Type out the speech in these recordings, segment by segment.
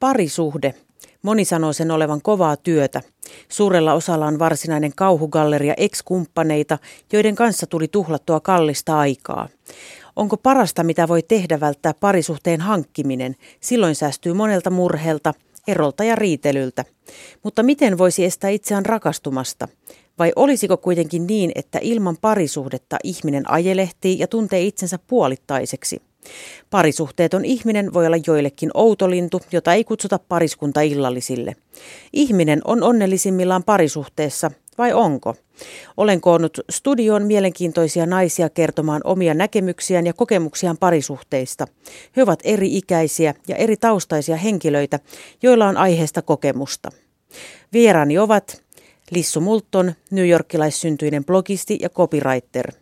Parisuhde. Moni sanoo sen olevan kovaa työtä. Suurella osalla on varsinainen kauhugalleria ex-kumppaneita, joiden kanssa tuli tuhlattua kallista aikaa. Onko parasta, mitä voi tehdä, välttää parisuhteen hankkiminen? Silloin säästyy monelta murheelta, erolta ja riitelyltä. Mutta miten voisi estää itseään rakastumasta? Vai olisiko kuitenkin niin, että ilman parisuhdetta ihminen ajelehtii ja tuntee itsensä puolittaiseksi? Parisuhteeton ihminen voi olla joillekin outolintu, jota ei kutsuta pariskuntaillallisille. Ihminen on onnellisimmillaan parisuhteessa, vai onko? Olen koonnut studioon mielenkiintoisia naisia kertomaan omia näkemyksiään ja kokemuksiaan parisuhteista. He ovat eri-ikäisiä ja eri taustaisia henkilöitä, joilla on aiheesta kokemusta. Vieraani ovat Lissu Moulton, newyorkilaissyntyinen blogisti ja copywriter.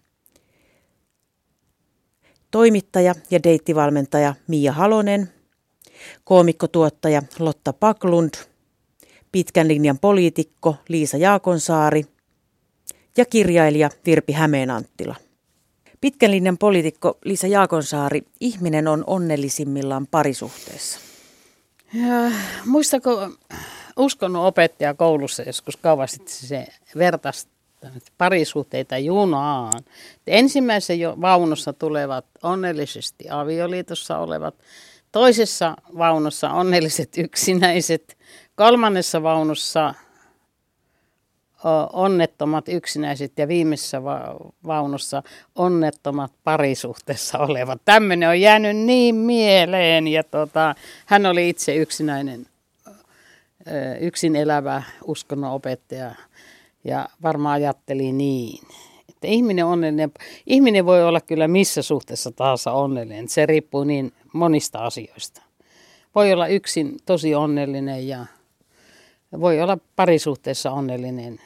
Toimittaja ja deittivalmentaja Mia Halonen, koomikkotuottaja Lotta Backlund, pitkän linjan poliitikko Liisa Jaakonsaari ja kirjailija Virpi Hämeen-Anttila. Pitkän linjan poliitikko Liisa Jaakonsaari, ihminen on onnellisimmillaan parisuhteessa. Muistako uskonnon opettaja koulussa joskus kauan sitten se vertaista? Parisuhteita junaan. Ensimmäisen vaunussa tulevat onnellisesti avioliitossa olevat, toisessa vaunussa onnelliset yksinäiset, kolmannessa vaunussa onnettomat yksinäiset ja viimeisessä vaunussa onnettomat parisuhteessa olevat. Tämmöinen on jäänyt niin mieleen ja hän oli itse yksinäinen, yksin elävä uskonnonopettaja. Ja varmaan ajatteli niin, että ihminen voi olla kyllä missä suhteessa tahansa onnellinen. Se riippuu niin monista asioista. Voi olla yksin tosi onnellinen ja voi olla parisuhteessa onnellinen.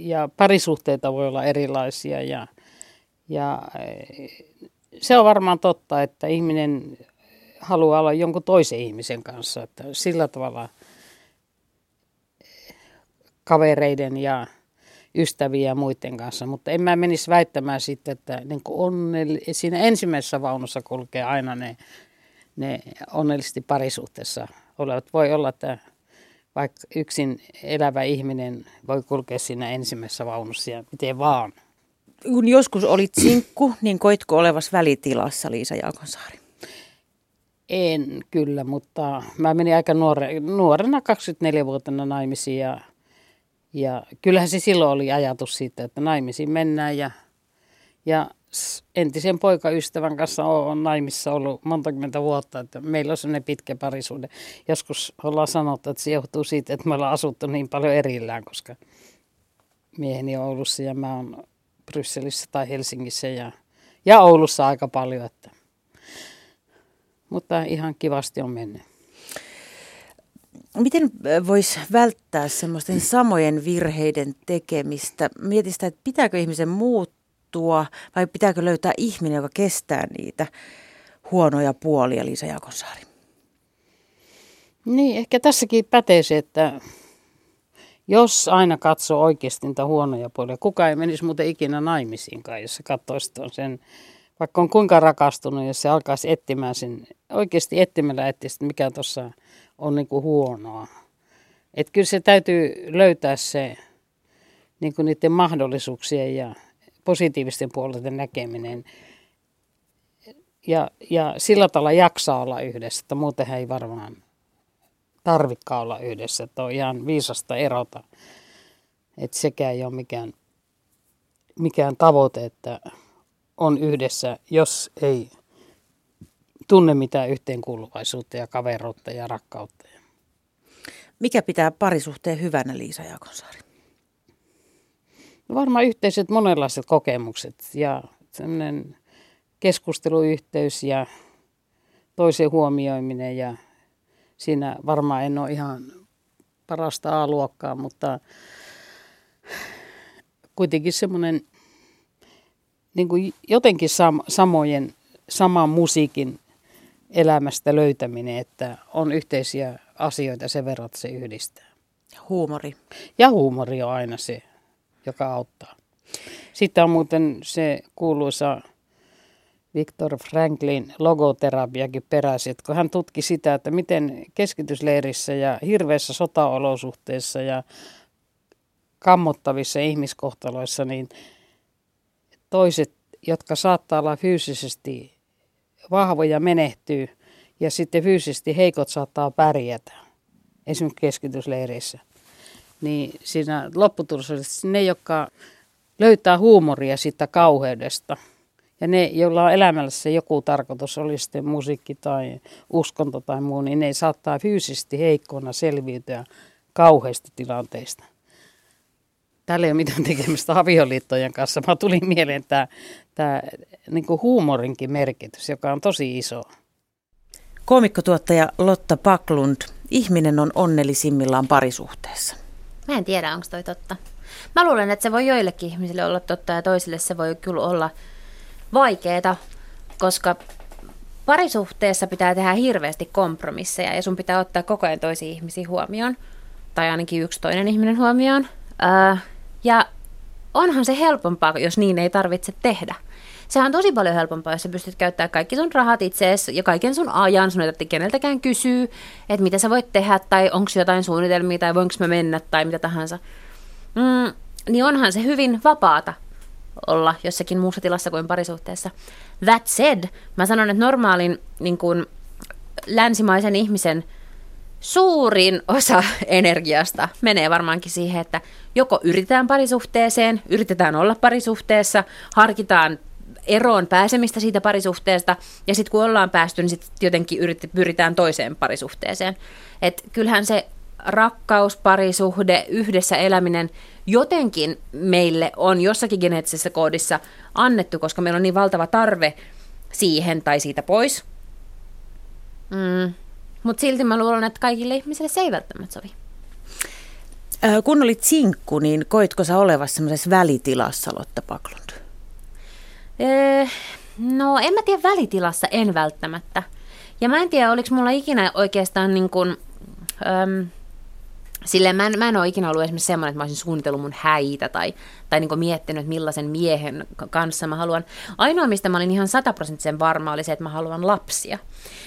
Ja parisuhteita voi olla erilaisia. Ja se on varmaan totta, että ihminen haluaa olla jonkun toisen ihmisen kanssa. Että sillä tavalla kavereiden ja ystäviä ja muiden kanssa, mutta en mä menisi väittämään siitä, että siinä ensimmäisessä vaunussa kulkee aina ne onnellisesti parisuhteessa olevat. Voi olla, että vaikka yksin elävä ihminen voi kulkea siinä ensimmäisessä vaunussa ja miten vaan. Kun joskus olit sinkku, niin koitko olevas välitilassa, Liisa Jaakonsaari? En kyllä, mutta mä menin aika nuorena 24-vuotiaana naimisiin ja kyllähän se silloin oli ajatus siitä, että naimisiin mennään ja entisen poikaystävän kanssa on naimissa ollut montakymmentä vuotta, että meillä on sellainen pitkä parisuhde. Joskus ollaan sanottu, että se johtuu siitä, että me ollaan asuttu niin paljon erillään, koska mieheni on Oulussa ja mä oon Brysselissä tai Helsingissä ja Oulussa aika paljon. Että. Mutta ihan kivasti on mennyt. Miten voisi välttää semmoisten samojen virheiden tekemistä? Mietin sitä, että pitääkö ihmisen muuttua vai pitääkö löytää ihminen, joka kestää niitä huonoja puolia, Liisa Jaakonsaari? Niin, ehkä tässäkin pätee se, että jos aina katsoo oikeasti niitä huonoja puolia, kukaan ei menisi muuten ikinä naimisiinkaan, jos se katsoisi sen, vaikka on kuinka rakastunut, jos se alkaisi etsimään sen, oikeasti etsimällä etsisi, mikä tuossa on niin kuin huonoa. Et kyllä se täytyy löytää se niin kuin niiden mahdollisuuksien ja positiivisten puolten näkeminen. Ja sillä tavalla jaksaa olla yhdessä, että muutenhan ei varmaan tarvikaan olla yhdessä. Että on ihan viisasta erota. Että sekään ei ole mikään tavoite, että on yhdessä, jos ei tunne mitään yhteenkuuluvaisuutta ja kaveruutta ja rakkautta. Mikä pitää parisuhteen hyvänä, Liisa Jaakonsaari? No varmaan yhteiset monenlaiset kokemukset ja sellainen keskusteluyhteys ja toisen huomioiminen. Ja siinä varmaan en ole ihan parasta A-luokkaa, mutta kuitenkin semmoinen niin kuin jotenkin saman musiikin elämästä löytäminen, että on yhteisiä asioita sen verran, että se yhdistää. Huumori. Ja huumori on aina se, joka auttaa. Sitten on muuten se kuuluisa Viktor Franklin logoterapiakin peräsi, kun hän tutki sitä, että miten keskitysleirissä ja hirveissä sotaolosuhteissa ja kammottavissa ihmiskohtaloissa niin toiset, jotka saattaa olla fyysisesti vahvoja, menehtyy ja sitten fyysisesti heikot saattaa pärjätä, esimerkiksi keskitysleirissä. Niin siinä lopputulossa ne, jotka löytää huumoria siitä kauheudesta ja ne, joilla on elämässä joku tarkoitus, oli sitten musiikki tai uskonto tai muu, niin ne saattaa fyysisesti heikkoina selviytyä kauheista tilanteista. Täällä ei ole mitään tekemistä avioliittojen kanssa, vaan tuli mieleen tämä niin kuin huumorinkin merkitys, joka on tosi iso. Koomikkotuottaja Lotta Backlund, ihminen on onnellisimmillaan parisuhteessa. Mä en tiedä, onko toi totta. Mä luulen, että se voi joillekin ihmisille olla totta ja toisille se voi kyllä olla vaikeeta, koska parisuhteessa pitää tehdä hirveästi kompromisseja ja sun pitää ottaa koko ajan toisia ihmisiä huomioon, tai ainakin yksi toinen ihminen huomioon. Ja onhan se helpompaa, jos niin ei tarvitse tehdä. Sehän on tosi paljon helpompaa, jos sä pystyt käyttämään kaikki sun rahat itseesi ja kaiken sun ajan. Sun ei tarvitse keneltäkään kysyä, että mitä sä voit tehdä tai onko jotain suunnitelmia tai voinko mä mennä tai mitä tahansa. Niin onhan se hyvin vapaata olla jossakin muussa tilassa kuin parisuhteessa. That said, mä sanon, että normaalin niin kuin länsimaisen ihmisen suurin osa energiasta menee varmaankin siihen, että joko yritetään parisuhteeseen, yritetään olla parisuhteessa, harkitaan eroon pääsemistä siitä parisuhteesta, ja sitten kun ollaan päästy, niin sitten jotenkin pyritään toiseen parisuhteeseen. Et kyllähän se rakkaus, parisuhde, yhdessä eläminen jotenkin meille on jossakin geneettisessä koodissa annettu, koska meillä on niin valtava tarve siihen tai siitä pois. Mutta silti mä luulen, että kaikille ihmisille se ei välttämättä sovi. Kun olit sinkku, niin koitko sä olevasi semmoisessa välitilassa, Lotta Backlund? No en mä tiedä, välitilassa en välttämättä. Ja mä en tiedä, oliko mulla ikinä oikeastaan niin kuin, silleen mä en ole ikinä ollut esimerkiksi semmoinen, että mä olisin suunnitellut mun häitä tai niin kuin miettinyt, että millaisen miehen kanssa mä haluan. Ainoa, mistä mä olin ihan 100% varma, oli se, että mä haluan lapsia.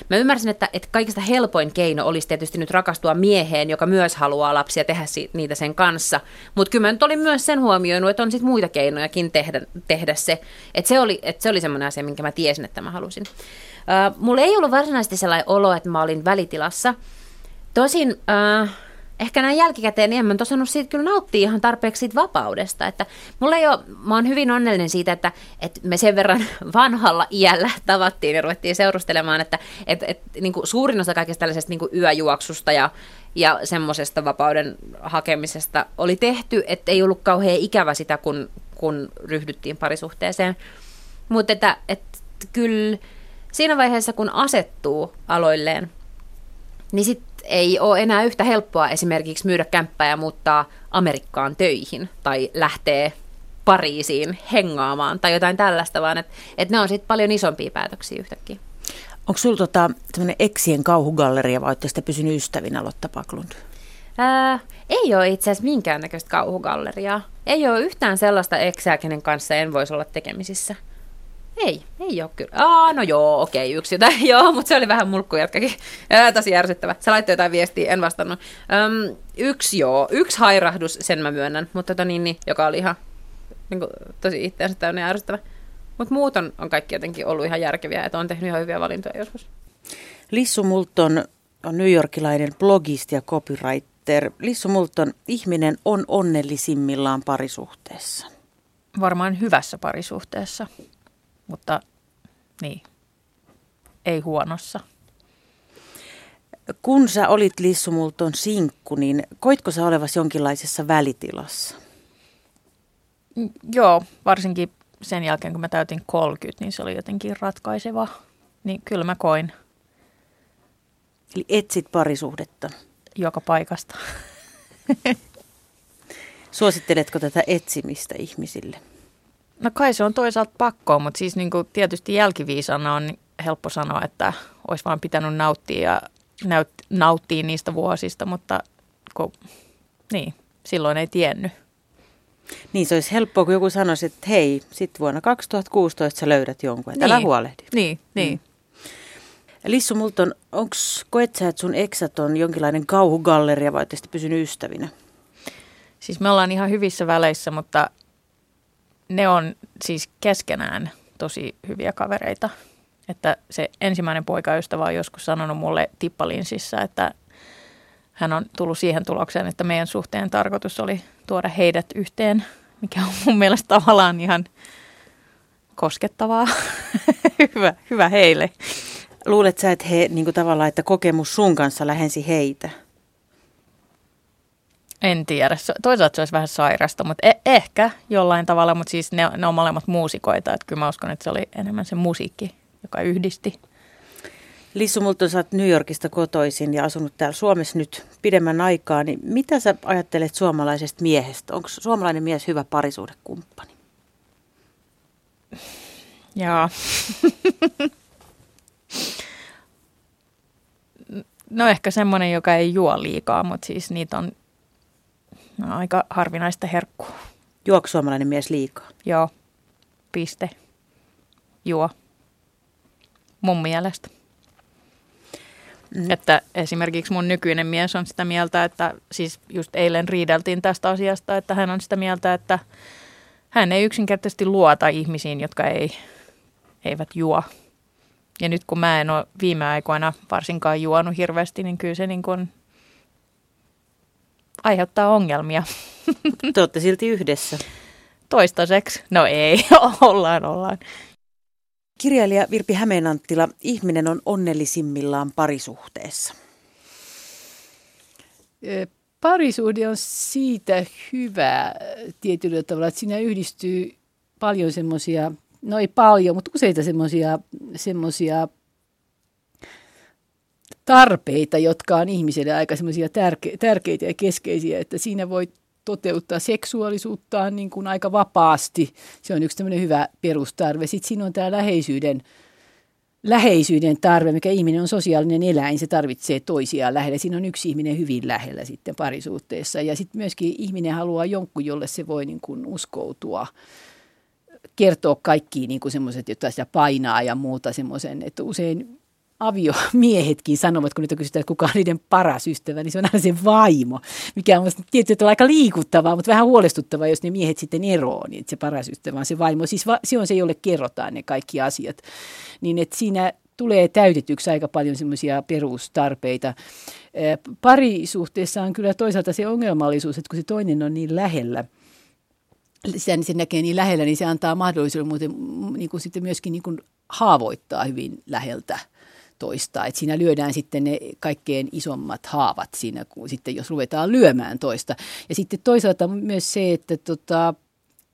Mä ymmärsin, että kaikista helpoin keino olisi tietysti nyt rakastua mieheen, joka myös haluaa lapsia, tehdä niitä sen kanssa. Mutta kyllä mä nyt olin myös sen huomioinut, että on sitten muita keinojakin tehdä se. Että se oli semmoinen asia, minkä mä tiesin, että mä halusin. Mulla ei ollut varsinaisesti sellainen olo, että mä olin välitilassa. Tosin... Ehkä näin jälkikäteen en mä osannut siitä kyllä nauttia ihan tarpeeksi siitä vapaudesta. Että mä oon hyvin onnellinen siitä, että me sen verran vanhalla iällä tavattiin ja ruvettiin seurustelemaan, että niin kuin suurin osa kaikesta tällaisesta niin kuin yöjuoksusta ja semmoisesta vapauden hakemisesta oli tehty, että ei ollut kauhean ikävä sitä, kun ryhdyttiin parisuhteeseen. Mutta että kyllä siinä vaiheessa, kun asettuu aloilleen, niin sitten ei ole enää yhtä helppoa esimerkiksi myydä kämppää ja muuttaa Amerikkaan töihin tai lähteä Pariisiin hengaamaan tai jotain tällaista, vaan että ne on sitten paljon isompia päätöksiä yhtäkkiä. Onko sinulla tämmöinen eksien kauhugalleria vai olette sitä pysynyt ystävinä, Lotta Backlund? Ei ole itse asiassa minkäännäköistä kauhugalleriaa. Ei ole yhtään sellaista eksää, kenen kanssa en voisi olla tekemisissä. Ei ole kyllä. No joo, okei, yksi jotain. Joo, mutta se oli vähän mulkkujatkakin. Tosi ärsyttävä. Sä laittoi jotain viestiä, en vastannut. Yksi hairahdus, sen mä myönnän, mutta joka oli ihan niin kuin, tosi itseänsä täynnä ja ärsyttävä. Mutta muut on kaikki jotenkin ollut ihan järkeviä, että on tehnyt ihan hyviä valintoja joskus. Lissu Moulton on newyorkilainen blogisti ja copywriter. Lissu Moulton, ihminen on onnellisimmillaan parisuhteessa. Varmaan hyvässä parisuhteessa. Mutta niin, ei huonossa. Kun sä olit Lissu Moulton sinkku, niin koitko sä olevasi jonkinlaisessa välitilassa? Joo, varsinkin sen jälkeen kun mä täytin 30, niin se oli jotenkin ratkaiseva. Niin kyllä mä koin. Eli etsit parisuhdetta? Joka paikasta. Suositteletko tätä etsimistä ihmisille? No kai se on toisaalta pakko, mutta siis niin kuin tietysti jälkiviisana on helppo sanoa, että olisi vaan pitänyt nauttia ja nauttia niistä vuosista, mutta kun, niin, silloin ei tiennyt. Niin se olisi helppoa, kun joku sanoisi, että hei, sitten vuonna 2016 sä löydät jonkun, että älä huolehdi. Niin. Lissu Moulton, onko koet sä, että sun eksät on jonkinlainen kauhugalleria vai ootte sitten pysynyt ystävinä? Siis me ollaan ihan hyvissä väleissä, mutta ne on siis keskenään tosi hyviä kavereita. Että se ensimmäinen poikaystävä on joskus sanonut mulle tippalinsissä, että hän on tullut siihen tulokseen, että meidän suhteen tarkoitus oli tuoda heidät yhteen, mikä on mun mielestä tavallaan ihan koskettavaa. hyvä heille. Luulet sä, että he niin kuin tavallaan, että kokemus sun kanssa lähensi heitä? En tiedä. Toisaalta se olisi vähän sairasta, mutta ehkä jollain tavalla, mutta siis ne on molemmat muusikoita. Että kyllä mä uskon, että se oli enemmän se musiikki, joka yhdisti. Lissu Moulton, sä oot New Yorkista kotoisin ja asunut täällä Suomessa nyt pidemmän aikaa, niin mitä sä ajattelet suomalaisesta miehestä? Onko suomalainen mies hyvä parisuhdekumppani? Jaa. No ehkä semmoinen, joka ei juo liikaa, mutta siis niitä on aika harvinaista herkkua. Juoko suomalainen mies liikaa? Joo, piste. Juo. Mun mielestä. Mm. Että esimerkiksi mun nykyinen mies on sitä mieltä, että siis just eilen riideltiin tästä asiasta, että hän on sitä mieltä, että hän ei yksinkertaisesti luota ihmisiin, jotka eivät juo. Ja nyt kun mä en ole viime aikoina varsinkaan juonut hirveästi, niin kyllä se niin kuin aiheuttaa ongelmia. Te olette silti yhdessä. Toistaiseksi. No ei, ollaan. Kirjailija Virpi Hämeen-Anttila, ihminen on onnellisimmillaan parisuhteessa. Parisuhde on siitä hyvä tietyllä tavalla, että siinä yhdistyy paljon semmoisia, no ei paljon, mutta useita semmoisia tarpeita, jotka on ihmiselle aika semmoisia tärkeitä ja keskeisiä, että siinä voi toteuttaa seksuaalisuuttaan niin kuin aika vapaasti. Se on yksi tämmöinen hyvä perustarve. Sitten siinä on tämä läheisyyden tarve, mikä ihminen on sosiaalinen eläin, se tarvitsee toisiaan lähellä. Siinä on yksi ihminen hyvin lähellä sitten parisuhteessa. Ja sitten myöskin ihminen haluaa jonkun, jolle se voi niin kuin uskoutua, kertoa kaikkiin niin kuin semmoiset, jotta sitä painaa ja muuta semmoisen, että usein aviomiehetkin sanovat, kun nyt kysytään, että kuka on niiden paras ystävä, niin se on aina se vaimo, mikä on tietysti aika liikuttavaa, mutta vähän huolestuttavaa, jos ne miehet sitten eroon, niin se paras ystävä on se vaimo. Siis se on se, jolle kerrotaan ne kaikki asiat. Niin että siinä tulee täytetyksi aika paljon semmoisia perustarpeita. Parisuhteessa on kyllä toisaalta se ongelmallisuus, että kun se toinen on niin lähellä, sitä se näkee niin lähellä, niin se antaa mahdollisuuden muuten niin kuin sitten myöskin niin kuin haavoittaa hyvin läheltä toista. Että siinä lyödään sitten ne kaikkein isommat haavat siinä, kun sitten jos ruvetaan lyömään toista. Ja sitten toisaalta myös se,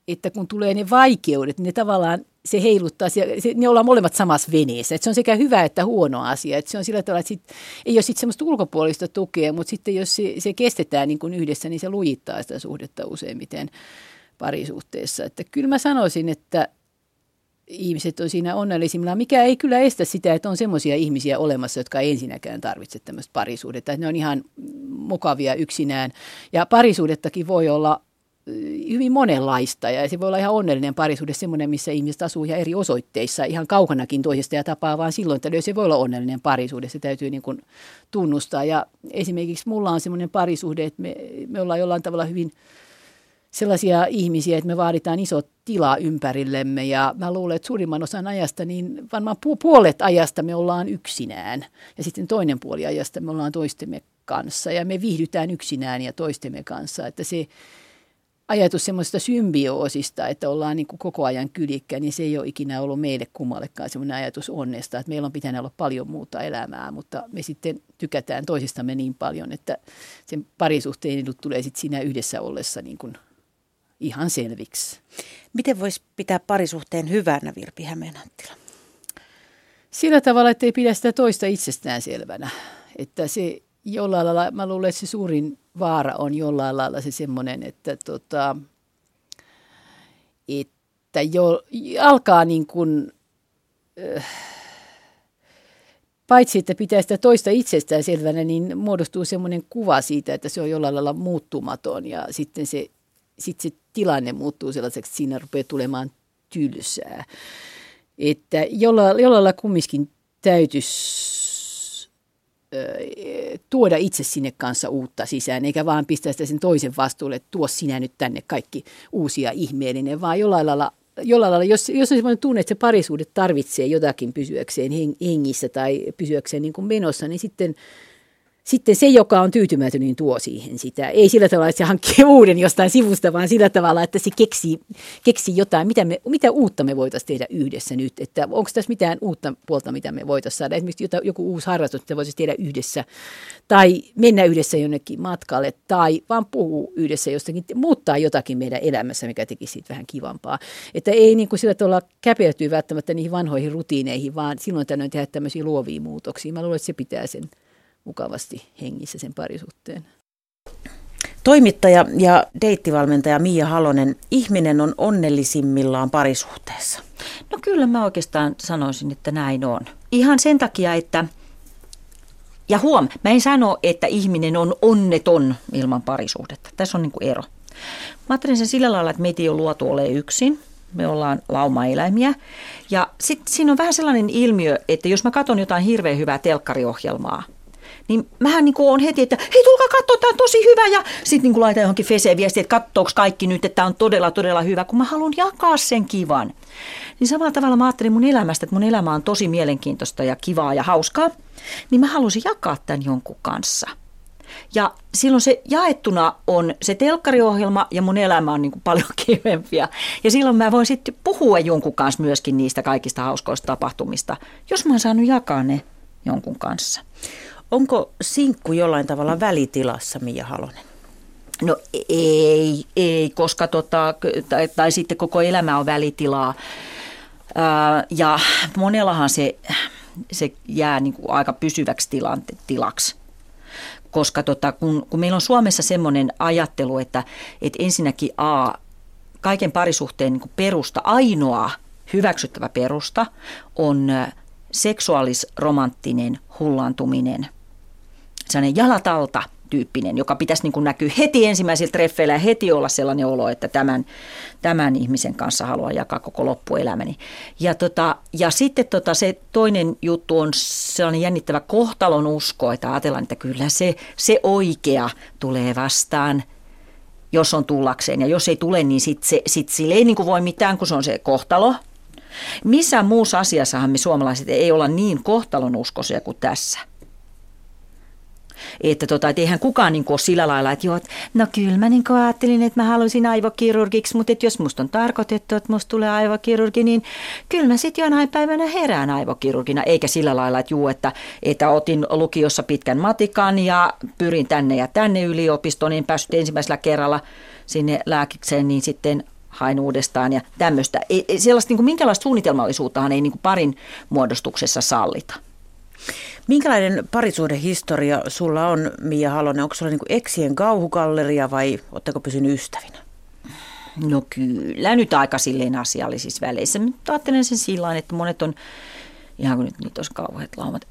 että kun tulee ne vaikeudet, ne tavallaan se heiluttaa, ne ollaan molemmat samassa veneessä. Että se on sekä hyvä että huono asia. Että se on sillä tavalla, että ei ole sitten semmoista ulkopuolista tukea, mutta sitten jos se kestetään niin kuin yhdessä, niin se lujittaa sitä suhdetta useimmiten parisuhteessa. Että kyllä mä sanoisin, että ihmiset on siinä onnellisimmillaan, mikä ei kyllä estä sitä, että on semmoisia ihmisiä olemassa, jotka ei ensinnäkään tarvitse tämmöistä parisuhdetta. Ne on ihan mukavia yksinään. Ja parisuhdettakin voi olla hyvin monenlaista ja se voi olla ihan onnellinen parisuhde, semmoinen, missä ihmiset asuu ihan eri osoitteissa, ihan kaukanakin toisesta ja tapaa vaan silloin, että se voi olla onnellinen parisuhde, se täytyy niin kuin tunnustaa. Ja esimerkiksi mulla on semmoinen parisuhde, että me ollaan jollain tavalla hyvin sellaisia ihmisiä, että me vaaditaan iso tila ympärillemme ja mä luulen, että suurimman osan ajasta, niin varmaan puolet ajasta me ollaan yksinään ja sitten toinen puoli ajasta me ollaan toistemme kanssa ja me viihdytään yksinään ja toistemme kanssa, että se ajatus semmoisesta symbioosista, että ollaan niin kuin koko ajan kylikkä, niin se ei ole ikinä ollut meille kummallekaan semmoinen ajatus onnesta, että meillä on pitänyt olla paljon muuta elämää, mutta me sitten tykätään toisistamme niin paljon, että sen parisuhteen edut tulee sitten siinä yhdessä ollessa niin kuin ihan selviksi. Miten voisi pitää parisuhteen hyvänä, Virpi Hämeen-Anttila? Sillä tavalla, että ei pidä sitä toista itsestään selvänä. Että se jollain lailla, mä luulen, että se suurin vaara on jollain lailla se semmoinen, että alkaa niin kuin, paitsi että pitää sitä toista itsestään selvänä, niin muodostuu semmoinen kuva siitä, että se on jollain lailla muuttumaton ja sitten se sitten se tilanne muuttuu sellaiseksi, että siinä rupeaa tulemaan tylsää. Että jollain kumminkin täytyisi tuoda itse sinne kanssa uutta sisään, eikä vaan pistää sitä sen toisen vastuulle, että tuo sinä nyt tänne kaikki uusia ihmeellinen, vaan jollain lailla jos on sellainen tunne, että se parisuhde tarvitsee jotakin pysyäkseen hengissä tai pysyäkseen niin kuin menossa, niin sitten se, joka on tyytymätön, niin tuo siihen sitä. Ei sillä tavalla, että se hankkii uuden jostain sivusta, vaan sillä tavalla, että se keksii jotain, mitä uutta me voitaisiin tehdä yhdessä nyt. Että onko tässä mitään uutta puolta, mitä me voitaisiin saada. Esimerkiksi joku uusi harrastus, mitä voitaisiin tehdä yhdessä. Tai mennä yhdessä jonnekin matkalle. Tai vaan puhua yhdessä jostakin. Muuttaa jotakin meidän elämässä, mikä tekisi siitä vähän kivampaa. Että ei niin kuin sillä tavalla käpertyä välttämättä niihin vanhoihin rutiineihin, vaan silloin tällöin tehdä tämmöisiä luovia muutoksia. Mä luulen, että se pitää sen mukavasti hengissä sen parisuhteen. Toimittaja ja deittivalmentaja Mia Halonen, ihminen on onnellisimmillaan parisuhteessa. No kyllä mä oikeastaan sanoisin, että näin on. Ihan sen takia, että, ja huom, mä en sano, että ihminen on onneton ilman parisuhdetta. Tässä on niin kuin ero. Mä ajattelin sen sillä lailla, että meitä ei ole luotu olemaan yksin. Me ollaan laumaeläimiä. Ja sitten siinä on vähän sellainen ilmiö, että jos mä katson jotain hirveän hyvää telkkariohjelmaa, niin mähän niin on heti, että hei tulkaa katsoa, tämä on tosi hyvä. Ja sitten niin laitan johonkin feseen viestiä, että katsoako kaikki nyt, että tämä on todella, todella hyvä, kun mä haluan jakaa sen kivan. Niin samalla tavalla mä ajattelin mun elämästä, että mun elämä on tosi mielenkiintoista ja kivaa ja hauskaa. Niin mä halusin jakaa tämän jonkun kanssa. Ja silloin se jaettuna on se telkkariohjelma ja mun elämä on niin kuin paljon kivempiä. Ja silloin mä voin sitten puhua jonkun kanssa myöskin niistä kaikista hauskoista tapahtumista, jos mä oon saanut jakaa ne jonkun kanssa. Onko sinkku jollain tavalla välitilassa, Mia Halonen? No ei koska tai sitten koko elämä on välitilaa. Ja monellahan se jää niin kuin aika pysyväksi tilaksi. Koska kun meillä on Suomessa semmoinen ajattelu, että ensinnäkin kaiken parisuhteen niin kuin perusta, ainoa hyväksyttävä perusta on seksuaalis-romanttinen hullantuminen. Sellainen jalat alta -tyyppinen, joka pitäisi niin kuin näkyä heti ensimmäisillä treffeillä ja heti olla sellainen olo, että tämän ihmisen kanssa haluan jakaa koko loppuelämäni. Ja sitten se toinen juttu on sellainen jännittävä kohtalon usko, että ajatellaan, että kyllä se oikea tulee vastaan, jos on tullakseen. Ja jos ei tule, niin sit sille ei niin kuin voi mitään, kun se on se kohtalo. Missään muussa asiassahan me suomalaiset ei olla niin kohtalonuskoisia kuin tässä. Että eihän kukaan niin kuin ole sillä lailla, että joo, no kyllä mä niin kuin ajattelin, että mä haluaisin aivokirurgiksi, mutta jos musta on tarkoitettu, että musta tulee aivokirurgi, niin kyllä mä sitten jonain päivänä herään aivokirurgina. Eikä sillä lailla, että juu, että otin lukiossa pitkän matikan ja pyrin tänne ja tänne yliopistoon, en päässyt ensimmäisellä kerralla sinne lääkikseen, niin sitten hain uudestaan ja tämmöistä. Sellaista niin kuin minkälaista suunnitelmallisuuttahan ei niin kuin parin muodostuksessa sallita. Minkälainen parisuhdehistoria sulla on, Mia Halonen? Onko sulla niin kuin eksien kauhugalleria vai ootteko pysynyt ystävinä? No kyllä, nyt aika silleen asiallisissa väleissä. Ajattelen sen sillä, että monet on, ihan kun nyt niitä olisi kauheat laumat,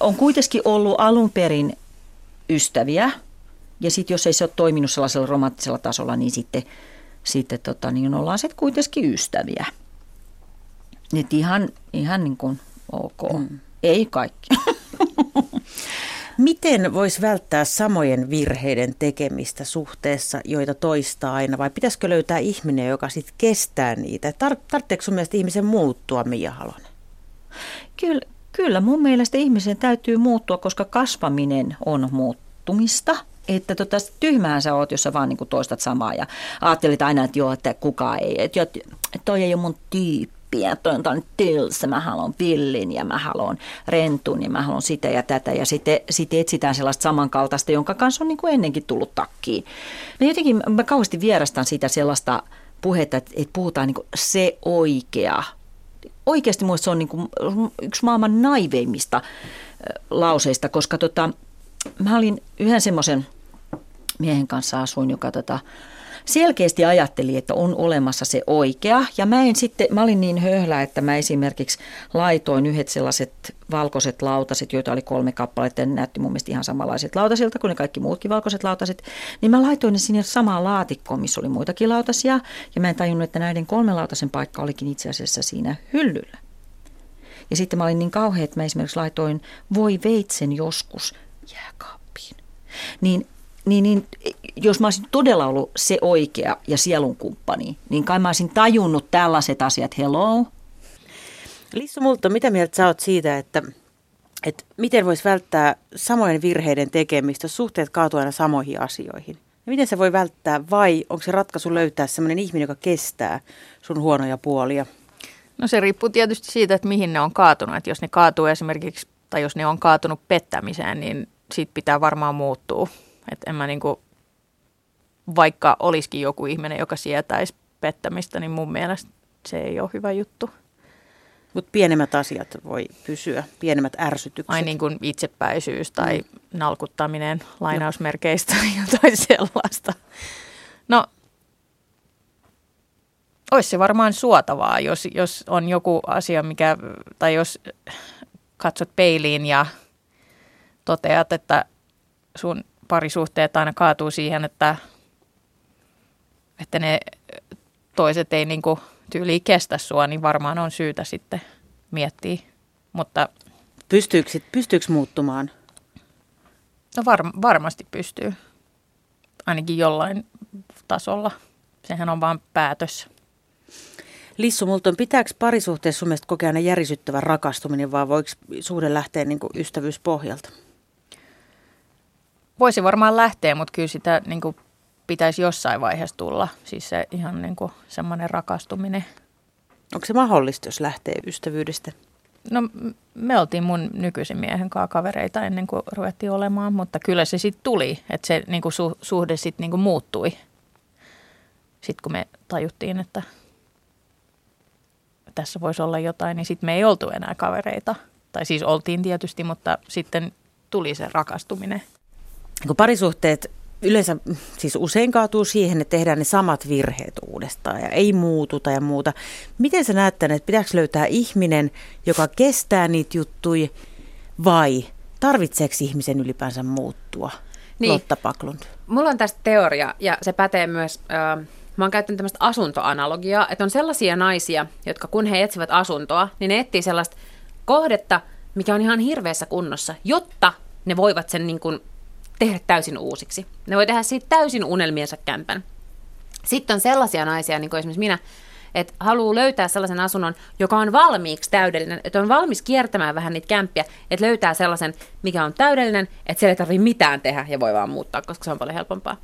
on kuitenkin ollut alun perin ystäviä. Ja sitten jos ei se ole toiminut sellaisella romanttisella tasolla, niin sitten ollaan sitten kuitenkin ystäviä. Et ihan niin kuin ok. Mm. Ei kaikki. Miten voisi välttää samojen virheiden tekemistä suhteessa, joita toistaa aina? Vai pitäisikö löytää ihminen, joka sitten kestää niitä? Tarvitseeko sun mielestä ihmisen muuttua, Mia Halonen? Kyllä mun mielestä ihmisen täytyy muuttua, koska kasvaminen on muuttumista. Että tyhmähän sä oot, jos sä vaan niin kuin toistat samaa ja ajattelet aina, että joo, että kukaan ei, että toi ei ole mun tyyppiä, toi on tylsä, mä haluan villin ja mä haluan rentun ja mä haluan sitä ja tätä ja sitten etsitään sellaista samankaltaista, jonka kanssa on niin kuin ennenkin tullut takkiin. No jotenkin mä kauheasti vierastan sitä sellaista puhetta, että puhutaan niin kuin se oikea. Oikeasti muista se on niin kuin yksi maailman naiveimmista lauseista, koska mä olin yhden semmoisen miehen kanssa asuin, joka selkeästi ajattelin, että on olemassa se oikea. Ja mä olin niin höhlä, että mä esimerkiksi laitoin yhdet sellaiset valkoiset lautaset, joita oli 3 kappaletta, ja ne näytti mun mielestä ihan samanlaiset lautasilta kuin ne kaikki muutkin valkoiset lautaset, niin mä laitoin ne sinne samaan laatikkoon, missä oli muitakin lautasia, ja mä en tajunnut, että näiden 3 lautasen paikka olikin itse asiassa siinä hyllyllä. Ja sitten mä olin niin kauhea, että mä esimerkiksi laitoin voi veitsen joskus jääkaappiin. Niin, jos mä olisin todella ollut se oikea ja sielun kumppani, niin kai mä olisin tajunnut tällaiset asiat, hello. Lissu Moulton, mitä mieltä sä oot siitä, että miten voisi välttää samojen virheiden tekemistä, suhteet kaatuu aina samoihin asioihin? Ja miten se voi välttää, vai onko se ratkaisu löytää sellainen ihminen, joka kestää sun huonoja puolia? No se riippuu tietysti siitä, että mihin ne on kaatunut. Että jos ne kaatuu esimerkiksi, tai jos ne on kaatunut pettämiseen, niin siitä pitää varmaan muuttua. Että en mä niinku, vaikka olisikin joku ihminen, joka sietäisi pettämistä, niin mun mielestä se ei ole hyvä juttu. Mutta pienemmät asiat voi pysyä, pienemmät ärsytykset. Ai niin kuin itsepäisyys tai nalkuttaminen lainausmerkeistä jotain sellaista. No, olisi se varmaan suotavaa, jos on joku asia, mikä, tai jos katsot peiliin ja toteat, että sun parisuhteet aina kaatuu siihen, että ne toiset ei niinku tyyliin kestä sua, niin varmaan on syytä sitten miettiä. Mutta pystyykö muuttumaan? No varmasti pystyy. Ainakin jollain tasolla. Sehän on vaan päätös. Lissu Moulton, pitääkö parisuhteessa sun mielestä kokea aina järisyttävä rakastuminen, vai voiko suhde lähteä niinku ystävyyspohjalta? Voisi varmaan lähteä, mutta kyllä sitä niinku pitäisi jossain vaiheessa tulla, siis se ihan niin kuin semmoinen rakastuminen. Onko se mahdollista, jos lähtee ystävyydestä? No me oltiin mun nykyisen miehen kanssa kavereita ennen kuin ruvettiin olemaan, mutta kyllä se sitten tuli, että se niin kuin suhde sitten niin kuin muuttui. Sitten kun me tajuttiin, että tässä voisi olla jotain, niin sitten me ei oltu enää kavereita. Tai siis oltiin tietysti, mutta sitten tuli se rakastuminen. Kun parisuhteet yleensä siis usein kaatuu siihen, että tehdään ne samat virheet uudestaan ja ei muututa ja muuta. Miten sä näet tänne, että pitääkö löytää ihminen, joka kestää niitä juttuja, vai tarvitseeko ihmisen ylipäänsä muuttua? Niin. Lotta Backlund. Mulla on tästä teoria ja se pätee myös, mä oon käyttänyt tämmöistä asuntoanalogiaa, että on sellaisia naisia, jotka kun he etsivät asuntoa, niin ne etsii sellaista kohdetta, mikä on ihan hirveässä kunnossa, jotta ne voivat sen niin kuin tehdä täysin uusiksi. Ne voi tehdä siitä täysin unelmiensa kämpän. Sitten on sellaisia naisia, niin kuin esimerkiksi minä, että haluaa löytää sellaisen asunnon, joka on valmiiksi täydellinen, että on valmis kiertämään vähän niitä kämppiä, että löytää sellaisen, mikä on täydellinen, että siellä ei tarvitse mitään tehdä ja voi vaan muuttaa, koska se on paljon helpompaa.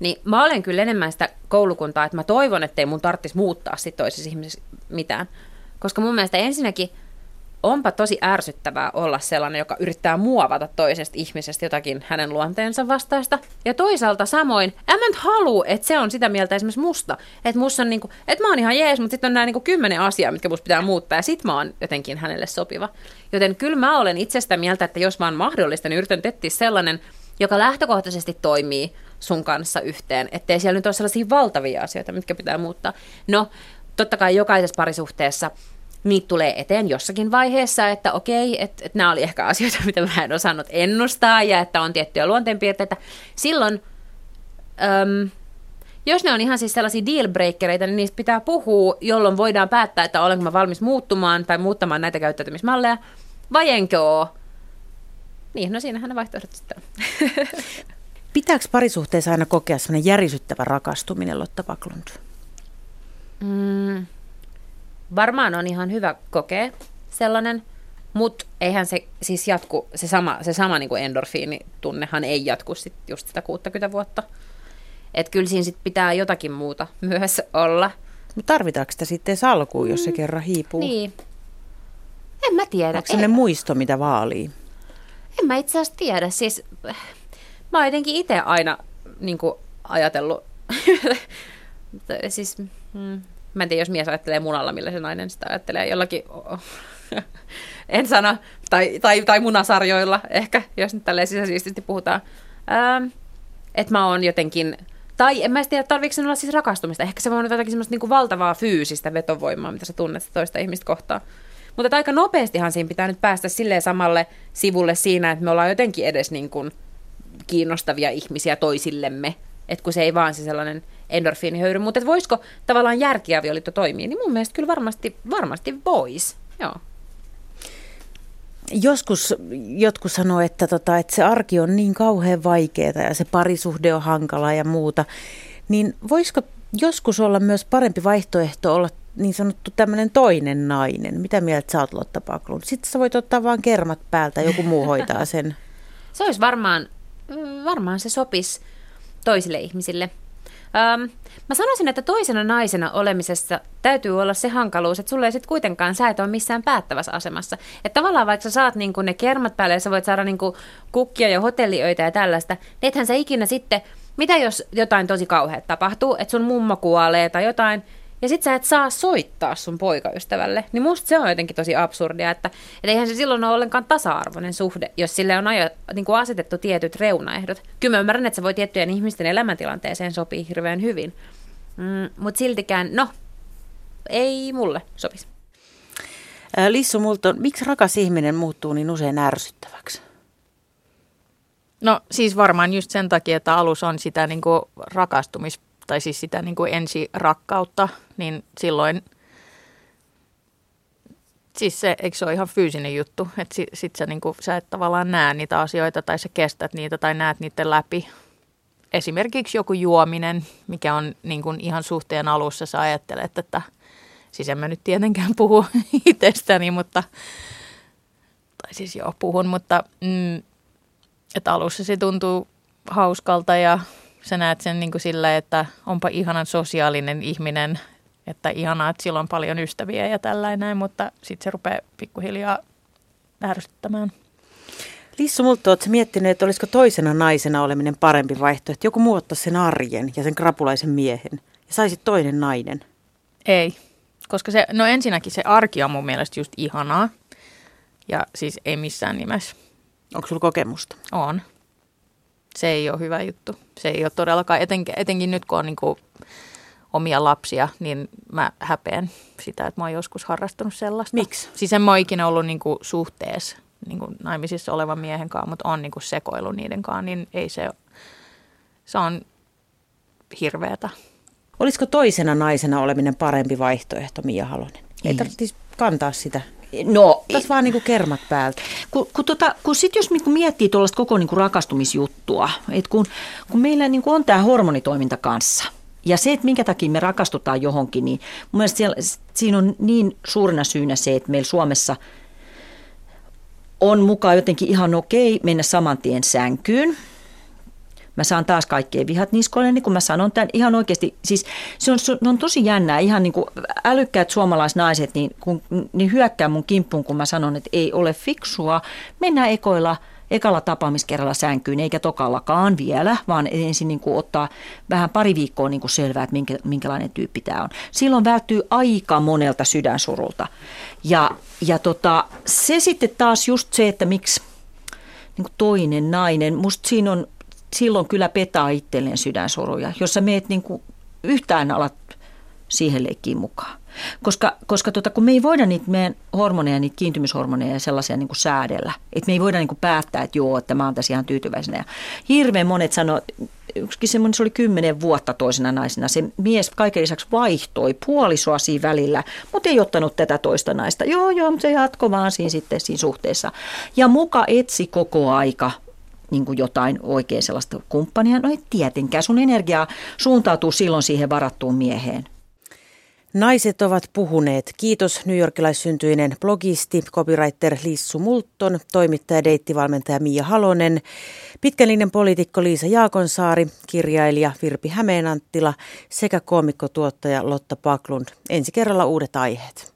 Niin mä olen kyllä enemmän sitä koulukuntaa, että mä toivon, ettei mun tarvitsisi muuttaa sitten toisissa ihmisissä mitään. Koska mun mielestä ensinnäkin onpa tosi ärsyttävää olla sellainen, joka yrittää muovata toisesta ihmisestä jotakin hänen luonteensa vastaista. Ja toisaalta samoin, mä en halua, että se on sitä mieltä esimerkiksi musta. Että musta on niinku, että mä oon ihan jees, mutta sitten on nämä niinku 10 asiaa, mitkä musta pitää muuttaa, ja sit mä oon jotenkin hänelle sopiva. Joten kyllä mä olen itsestä mieltä, että jos mä oon mahdollista, niin yritän etsiä sellainen, joka lähtökohtaisesti toimii sun kanssa yhteen. Ettei siellä nyt ole sellaisia valtavia asioita, mitkä pitää muuttaa. No, totta kai jokaisessa parisuhteessa niitä tulee eteen jossakin vaiheessa, että okei, että nämä oli ehkä asioita, mitä mä en osannut ennustaa, ja että on tiettyjä luonteenpiirteitä. Silloin, jos ne on ihan siis sellaisia dealbreakereita, niin niistä pitää puhua, jolloin voidaan päättää, että olenko mä valmis muuttumaan tai muuttamaan näitä käyttäytymismalleja, vai enkö ole. Niin, no siinähän ne vaihtoehdot sitten. Pitääkö parisuhteessa aina kokea sellainen järisyttävä rakastuminen, Lotta Backlund? Varmaan on ihan hyvä kokea sellainen, mutta eihän se siis jatku, se sama niin kuin endorfiinitunnehan ei jatku sit just sitä 60 vuotta. Että kyllä siinä sit pitää jotakin muuta myös olla. No tarvitaanko sitä sitten salkuun, jos se kerran hiipuu? Niin. En mä tiedä. Onko sellainen muisto, mitä vaalii? En mä itse asiassa tiedä. Siis, mä oon jotenkin itse aina niin kuin ajatellut, siis mä en tiedä, jos mies ajattelee munalla, millä se nainen sitä ajattelee. Jollakin, en sano, tai munasarjoilla ehkä, jos nyt tälleen sisäsiististi puhutaan. Että mä oon jotenkin Tai en mä tiedä, tarviiko sen olla siis rakastumista. Ehkä se voi olla jotakin semmoista niin kuin valtavaa fyysistä vetovoimaa, mitä sä tunnet toista ihmistä kohtaan. Mutta aika nopeastihan siinä pitää nyt päästä silleen samalle sivulle siinä, että me ollaan jotenkin edes niin kuin kiinnostavia ihmisiä toisillemme. Että kun se ei vaan se sellainen endorfiinihöyry. Mutta voisiko tavallaan järkiavioliitto toimia, niin mun mielestä kyllä varmasti voisi. Joo. Joskus jotkut sanoo, että se arki on niin kauhean vaikeaa ja se parisuhde on hankalaa ja muuta. Niin voisiko joskus olla myös parempi vaihtoehto olla niin sanottu tämmöinen toinen nainen? Mitä mieltä sä oot, Lotta Backlund? Sitten sä voit ottaa vaan kermat päältä, joku muu hoitaa sen. Se olisi varmaan se sopisi toisille ihmisille. Mä sanoisin, että toisena naisena olemisessa täytyy olla se hankaluus, että sulle ei sitten kuitenkaan, sä et ole missään päättävässä asemassa. Että tavallaan vaikka sä saat niinku ne kermat päälle ja sä voit saada niinku kukkia ja hotelliöitä ja tällaista, niin ethän sä ikinä sitten, mitä jos jotain tosi kauheaa tapahtuu, että sun mummo kuolee tai jotain, ja sit sä et saa soittaa sun poikaystävälle, niin musta se on jotenkin tosi absurdia, että eihän se silloin ole ollenkaan tasa-arvoinen suhde, jos sille on niinku asetettu tietyt reunaehdot. Kyllä mä ymmärrän, että se voi tiettyjen ihmisten elämäntilanteeseen sopii hirveän hyvin, mutta siltikään, ei mulle sopisi. Lissu Moulton, miksi rakas ihminen muuttuu niin usein ärsyttäväksi? No siis varmaan just sen takia, että alus on sitä niinku rakastumispuolta. Tai siis sitä niin kuin ensirakkautta, niin silloin, siis se, eikö se ole ihan fyysinen juttu, että sit sä, niin kuin, sä et tavallaan näe niitä asioita tai sä kestät niitä tai näet niiden läpi. Esimerkiksi joku juominen, mikä on niin kuin ihan suhteen alussa, sä ajattelet, että siis en mä nyt tietenkään puhu itsestäni, mutta, tai siis joo puhun, mutta että alussa se tuntuu hauskalta ja sä näet sen niin kuin sillä, että onpa ihanan sosiaalinen ihminen, että ihanaa, että sillä on paljon ystäviä ja tällainen, mutta sitten se rupeaa pikkuhiljaa ärsyttämään. Lissu Moulton, oletko miettinyt, että olisiko toisena naisena oleminen parempi vaihtoehto, että joku muu ottaisi sen arjen ja sen krapulaisen miehen ja saisit toinen nainen? Ei, koska se, ensinnäkin se arki on mun mielestä just ihanaa ja siis ei missään nimessä. Onko sulla kokemusta? On. Se ei ole hyvä juttu. Se ei ole todellakaan, etenkin nyt kun on niin kuin omia lapsia, niin mä häpeän sitä, että mä oon joskus harrastanut sellaista. Miksi? Siis en mä ole ikinä ollut niin kuin suhteessa niin kuin naimisissa olevan miehen kanssa, mutta on niin kuin sekoilu niiden kanssa, niin ei se on hirveätä. Olisiko toisena naisena oleminen parempi vaihtoehto, Mia Halonen? Ei tarvitsisi kantaa sitä. No, tässä vaan niin kuin kermat päältä. Kun sit jos niin kuin miettii tuollaista koko niin kuin rakastumisjuttua, että kun meillä niin kuin on tämä hormonitoiminta kanssa ja se, että minkä takia me rakastutaan johonkin, niin mun mielestä siinä on niin suurena syynä se, että meillä Suomessa on mukaan jotenkin ihan okei mennä saman tien sänkyyn. Mä saan taas kaikkien vihat niskoille, niin kun mä sanon tämän ihan oikeasti, siis se on tosi jännää, ihan niin kuin älykkäät suomalaisnaiset, niin hyökkää mun kimppuun, kun mä sanon, että ei ole fiksua, mennään ekalla tapaamiskerralla sänkyyn, eikä tokallakaan vielä, vaan ensin niin kuin ottaa vähän pari viikkoa niin kuin selvää, että minkälainen tyyppi tämä on. Silloin välttyy aika monelta sydänsurulta. Ja se sitten taas just se, että miksi niin kuin toinen nainen, musta siinä on, silloin kyllä petaa itselleen sydänsuruja, jos sä meet niin kuin yhtään alat siihen leikkiin mukaan. Koska kun me ei voida niitä meidän hormoneja, niitä kiintymyshormoneja ja sellaisia niin kuin säädellä. Että me ei voida niin kuin päättää, että joo, että mä oon tässä ihan tyytyväisenä. Ja hirveän monet sanoo, yksikin semmoinen, se oli 10 vuotta toisena naisena. Se mies kaiken lisäksi vaihtoi puolisoa siinä välillä, mutta ei ottanut tätä toista naista. Joo, mutta se jatkoi vaan siinä suhteessa. Ja muka etsi koko aika niin kuin jotain oikein sellaista kumppania. No ei tietenkään, sun energiaa suuntautuu silloin siihen varattuun mieheen. Naiset ovat puhuneet. Kiitos newyorkilaissyntyinen blogisti, copywriter Lissu Moulton, toimittaja, deittivalmentaja Mia Halonen, pitkänlinjan poliitikko Liisa Jaakonsaari, kirjailija Virpi Hämeen-Anttila sekä koomikko-tuottaja Lotta Backlund. Ensi kerralla uudet aiheet.